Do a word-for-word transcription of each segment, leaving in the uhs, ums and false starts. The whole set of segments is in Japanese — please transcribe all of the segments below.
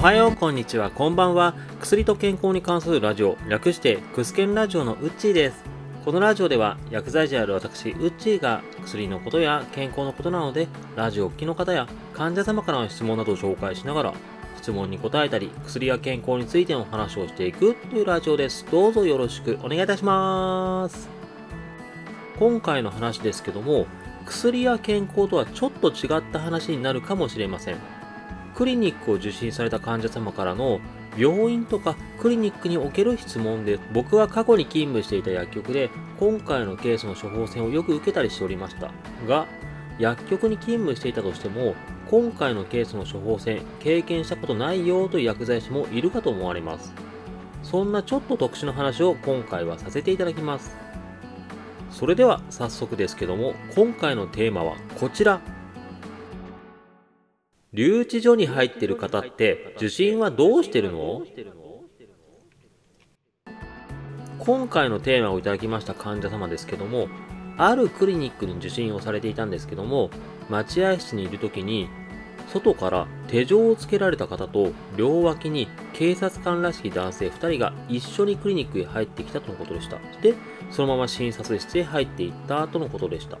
おはよう、こんにちは、こんばんは。薬と健康に関するラジオ、略してクスケンラジオのウッチーです。このラジオでは薬剤師である私ウッチーが薬のことや健康のことなので、ラジオをお聞きの方や患者様からの質問などを紹介しながら、質問に答えたり、薬や健康についての話をしていくというラジオです。どうぞよろしくお願いいたします。今回の話ですけども、薬や健康とはちょっと違った話になるかもしれません。クリニックを受診された患者様からの病院とかクリニックにおける質問で、僕は過去に勤務していた薬局で今回のケースの処方箋をよく受けたりしておりましたが、薬局に勤務していたとしても今回のケースの処方箋経験したことないよという薬剤師もいるかと思われます。そんなちょっと特殊な話を今回はさせていただきます。それでは早速ですけども、今回のテーマはこちら。留置所に入っている方って受診はどうしてるの？今回のテーマをいただきました患者様ですけども、あるクリニックに受診をされていたんですけども、待合室にいる時に外から手錠をつけられた方と両脇に警察官らしき男性ふたりが一緒にクリニックへ入ってきたとのことでした。で、そのまま診察室へ入っていったとのことでした。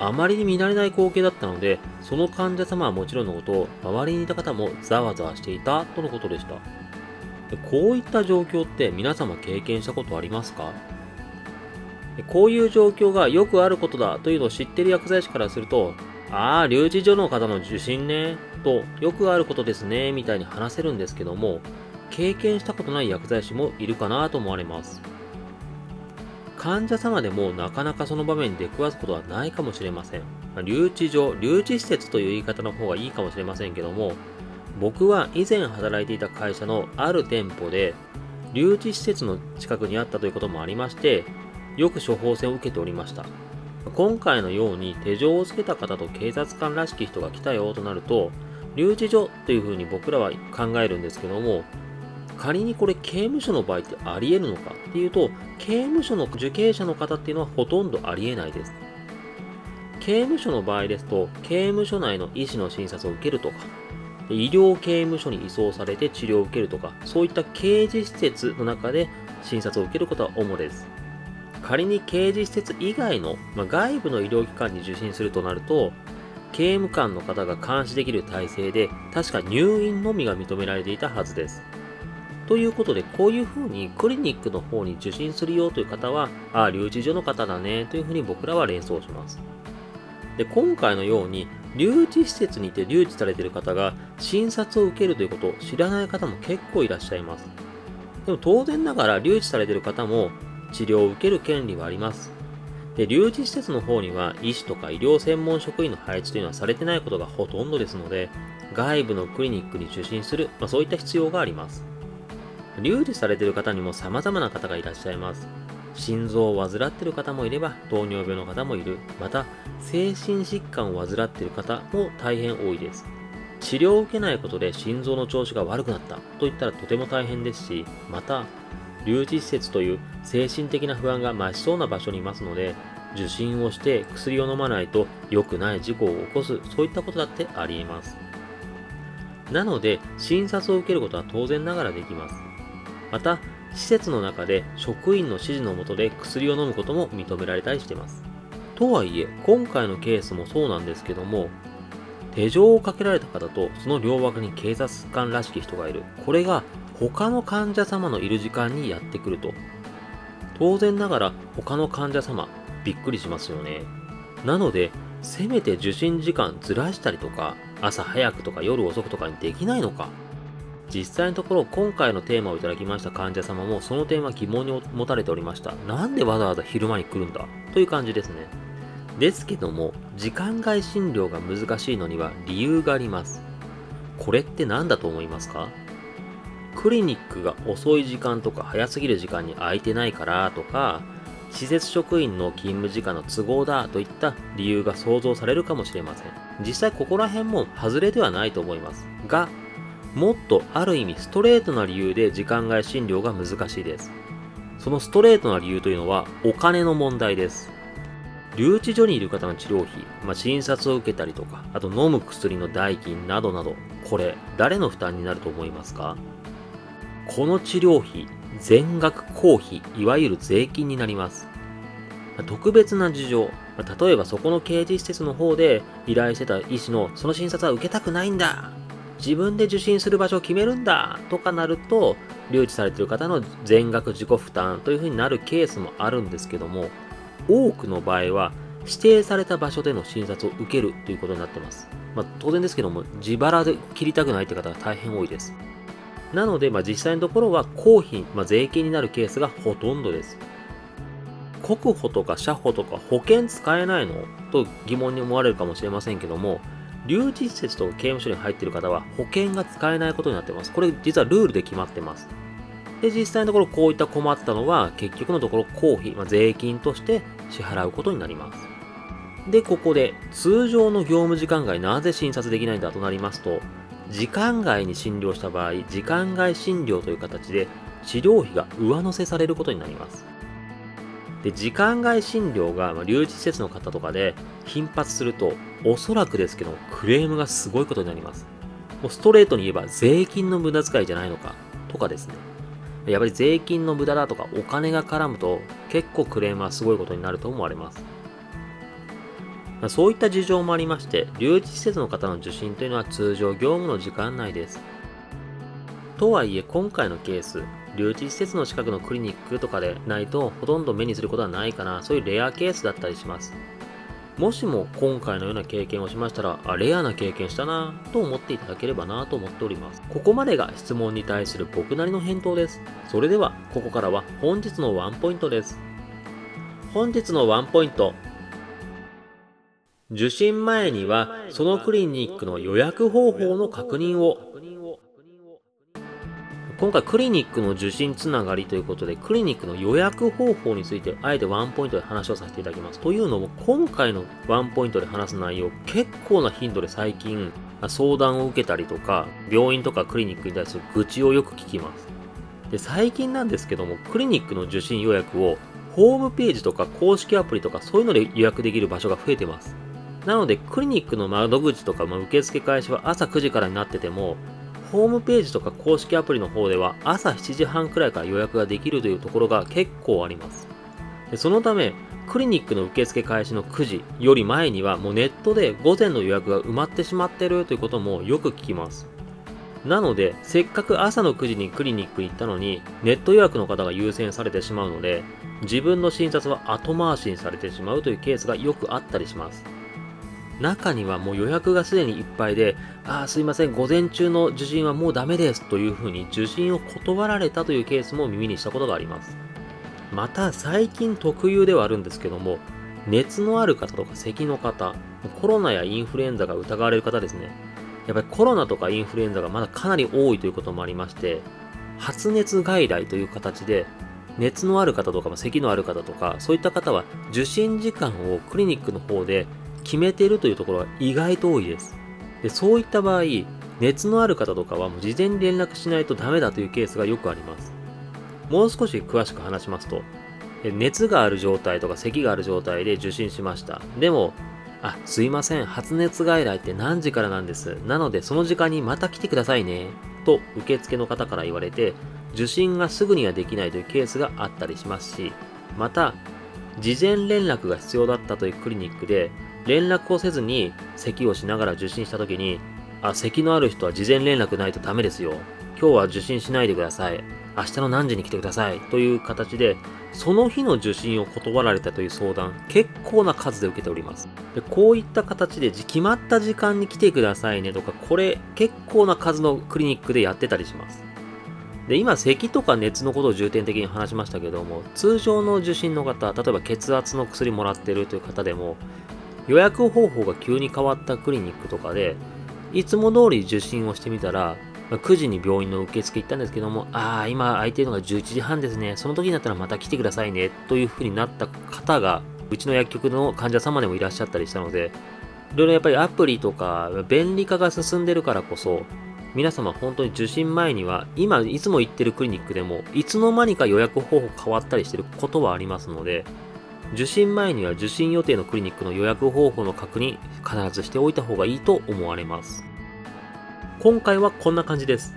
あまりに見慣れない光景だったので、その患者様はもちろんのこと、周りにいた方もざわざわしていたとのことでした。こういった状況って皆様経験したことありますか？こういう状況がよくあることだというのを知っている薬剤師からすると、ああ、留置所の方の受診ね、とよくあることですね、みたいに話せるんですけども、経験したことない薬剤師もいるかなと思われます。患者様でもなかなかその場面に出くわすことはないかもしれません。留置所、留置施設という言い方の方がいいかもしれませんけども、僕は以前働いていた会社のある店舗で、留置施設の近くにあったということもありまして、よく処方箋を受けておりました。今回のように手錠をつけた方と警察官らしき人が来たよとなると、留置所というふうに僕らは考えるんですけども、仮にこれ刑務所の場合ってありえるのかっていうと、刑務所の受刑者の方っていうのはほとんどありえないです。刑務所の場合ですと、刑務所内の医師の診察を受けるとか、医療刑務所に移送されて治療を受けるとか、そういった刑事施設の中で診察を受けることは主です。仮に刑事施設以外の、まあ、外部の医療機関に受診するとなると、刑務官の方が監視できる体制で、確か入院のみが認められていたはずです。ということで、こういうふうにクリニックの方に受診するよという方は、ああ、留置所の方だねというふうに僕らは連想します。で、今回のように留置施設にいて留置されている方が診察を受けるということを知らない方も結構いらっしゃいます。でも当然ながら留置されている方も治療を受ける権利はあります。で、留置施設の方には医師とか医療専門職員の配置というのはされてないことがほとんどですので、外部のクリニックに受診する、まあ、そういった必要があります。留置されている方にも様々な方がいらっしゃいます。心臓を患っている方もいれば、糖尿病の方もいる。また、精神疾患を患っている方も大変多いです。治療を受けないことで心臓の調子が悪くなったといったらとても大変ですし、また、留置施設という精神的な不安が増しそうな場所にいますので、受診をして薬を飲まないと良くない事故を起こす、そういったことだってあり得ます。なので、診察を受けることは当然ながらできます。また、施設の中で職員の指示の下で薬を飲むことも認められたりしています。とはいえ、今回のケースもそうなんですけども、手錠をかけられた方とその両脇に警察官らしき人がいる。これが他の患者様のいる時間にやってくると、当然ながら他の患者様びっくりしますよね。なので、せめて受診時間ずらしたりとか、朝早くとか夜遅くとかにできないのか。実際のところ、今回のテーマをいただきました患者様もその点は疑問に持たれておりました。なんでわざわざ昼間に来るんだという感じですね。ですけども、時間外診療が難しいのには理由があります。これって何だと思いますか？クリニックが遅い時間とか早すぎる時間に空いてないからとか、施設職員の勤務時間の都合だといった理由が想像されるかもしれません。実際ここら辺も外れではないと思いますが、もっとある意味ストレートな理由で時間外診療が難しいです。そのストレートな理由というのはお金の問題です。留置所にいる方の治療費、まあ、診察を受けたりとか、あと飲む薬の代金などなど、これ誰の負担になると思いますか？この治療費、全額公費、いわゆる税金になります。特別な事情、例えばそこの刑事施設の方で依頼してた医師のその診察は受けたくないんだ、自分で受診する場所を決めるんだとかなると、留置されている方の全額自己負担というふうになるケースもあるんですけども、多くの場合は指定された場所での診察を受けるということになっています。まあ、当然ですけども、自腹で切りたくないという方が大変多いです。なので、まあ、実際のところは公費、まあ、税金になるケースがほとんどです。国保とか社保とか保険使えないのと疑問に思われるかもしれませんけども、留置施設とか刑務所に入っている方は保険が使えないことになっています。これ実はルールで決まってます。で、実際のところこういった困ったのは結局のところ公費、まあ、税金として支払うことになります。で、ここで通常の業務時間外なぜ診察できないんだとなりますと、時間外に診療した場合、時間外診療という形で治療費が上乗せされることになります。で、時間外診療が、まあ、留置施設の方とかで頻発すると、おそらくですけどクレームがすごいことになります。もうストレートに言えば税金の無駄遣いじゃないのかとかですね。やっぱり税金の無駄だとかお金が絡むと結構クレームはすごいことになると思われます。そういった事情もありまして、留置施設の方の受診というのは通常業務の時間内です。とはいえ今回のケース、留置施設の近くのクリニックとかでないとほとんど目にすることはないかな、そういうレアケースだったりします。もしも今回のような経験をしましたら、あ、レアな経験したなと思っていただければなと思っております。ここまでが質問に対する僕なりの返答です。それではここからは本日のワンポイントです。本日のワンポイント。受診前にはそのクリニックの予約方法の確認を。今回クリニックの受診つながりということで、クリニックの予約方法についてあえてワンポイントで話をさせていただきます。というのも今回のワンポイントで話す内容、結構な頻度で最近相談を受けたりとか、病院とかクリニックに対する愚痴をよく聞きます。で、最近なんですけども、クリニックの受診予約をホームページとか公式アプリとかそういうので予約できる場所が増えてます。なのでクリニックの窓口とか、まあ、受付開始は朝くじからになってても、ホームページとか公式アプリの方では朝しちじはんくらいから予約ができるというところが結構あります。で、そのためクリニックの受付開始のくじより前にはもうネットで午前の予約が埋まってしまっているということもよく聞きます。なのでせっかく朝のくじにクリニックに行ったのにネット予約の方が優先されてしまうので、自分の診察は後回しにされてしまうというケースがよくあったりします。中にはもう予約がすでにいっぱいで、ああすいません、午前中の受診はもうダメですというふうに受診を断られたというケースも耳にしたことがあります。また最近特有ではあるんですけども、熱のある方とか咳の方、コロナやインフルエンザが疑われる方ですね。やっぱりコロナとかインフルエンザがまだかなり多いということもありまして、発熱外来という形で、熱のある方とか咳のある方とか、そういった方は受診時間をクリニックの方で決めているというところは意外と多いです。で、そういった場合、熱のある方とかはもう事前に連絡しないとダメだというケースがよくあります。もう少し詳しく話しますと、熱がある状態とか咳がある状態で受診しました。でも、あ、すいません、発熱外来って何時からなんです。なのでその時間にまた来てくださいねと受付の方から言われて、受診がすぐにはできないというケースがあったりしますし、また事前連絡が必要だったというクリニックで連絡をせずに咳をしながら受診したときに、あ、咳のある人は事前連絡ないとダメですよ。今日は受診しないでください。明日の何時に来てください。という形で、その日の受診を断られたという相談、結構な数で受けております。で、こういった形で決まった時間に来てくださいねとか、これ結構な数のクリニックでやってたりします。で、今咳とか熱のことを重点的に話しましたけども、通常の受診の方、例えば血圧の薬もらってるという方でも、予約方法が急に変わったクリニックとかで、いつも通り受診をしてみたら、くじに病院の受付行ったんですけども、ああ、今空いてるのがじゅういちじはんですね。その時になったらまた来てくださいね。というふうになった方が、うちの薬局の患者様でもいらっしゃったりしたので、いろいろやっぱりアプリとか便利化が進んでるからこそ、皆様本当に受診前には、今いつも行ってるクリニックでも、いつの間にか予約方法変わったりしてることはありますので、受診前には受診予定のクリニックの予約方法の確認、必ずしておいた方がいいと思われます。今回はこんな感じです。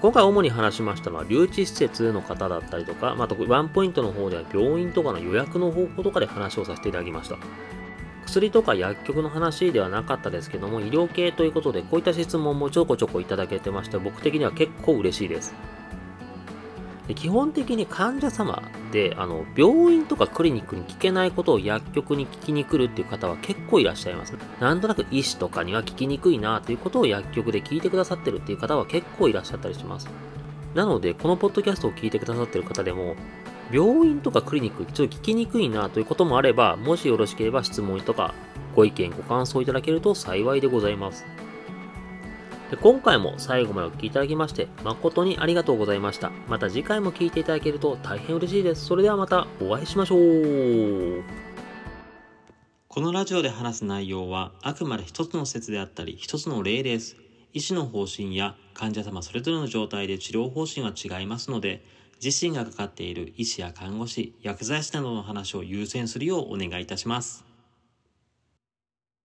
今回主に話しましたのは留置施設の方だったりとか、まあ、ワンポイントの方では病院とかの予約の方法とかで話をさせていただきました。薬とか薬局の話ではなかったですけども、医療系ということでこういった質問もちょこちょこいただけてまして、僕的には結構嬉しいです。で、基本的に患者様であの病院とかクリニックに聞けないことを薬局に聞きに来るっていう方は結構いらっしゃいますね。なんとなく医師とかには聞きにくいなということを薬局で聞いてくださってるっていう方は結構いらっしゃったりします。なのでこのポッドキャストを聞いてくださってる方でも、病院とかクリニックちょっと聞きにくいなということもあれば、もしよろしければ質問とかご意見ご感想いただけると幸いでございます。で、今回も最後までお聞きいただきまして誠にありがとうございました。また次回も聞いていただけると大変嬉しいです。それではまたお会いしましょう。このラジオで話す内容はあくまで一つの説であったり一つの例です。医師の方針や患者様それぞれの状態で治療方針は違いますので、自身がかかっている医師や看護師、薬剤師などの話を優先するようお願いいたします。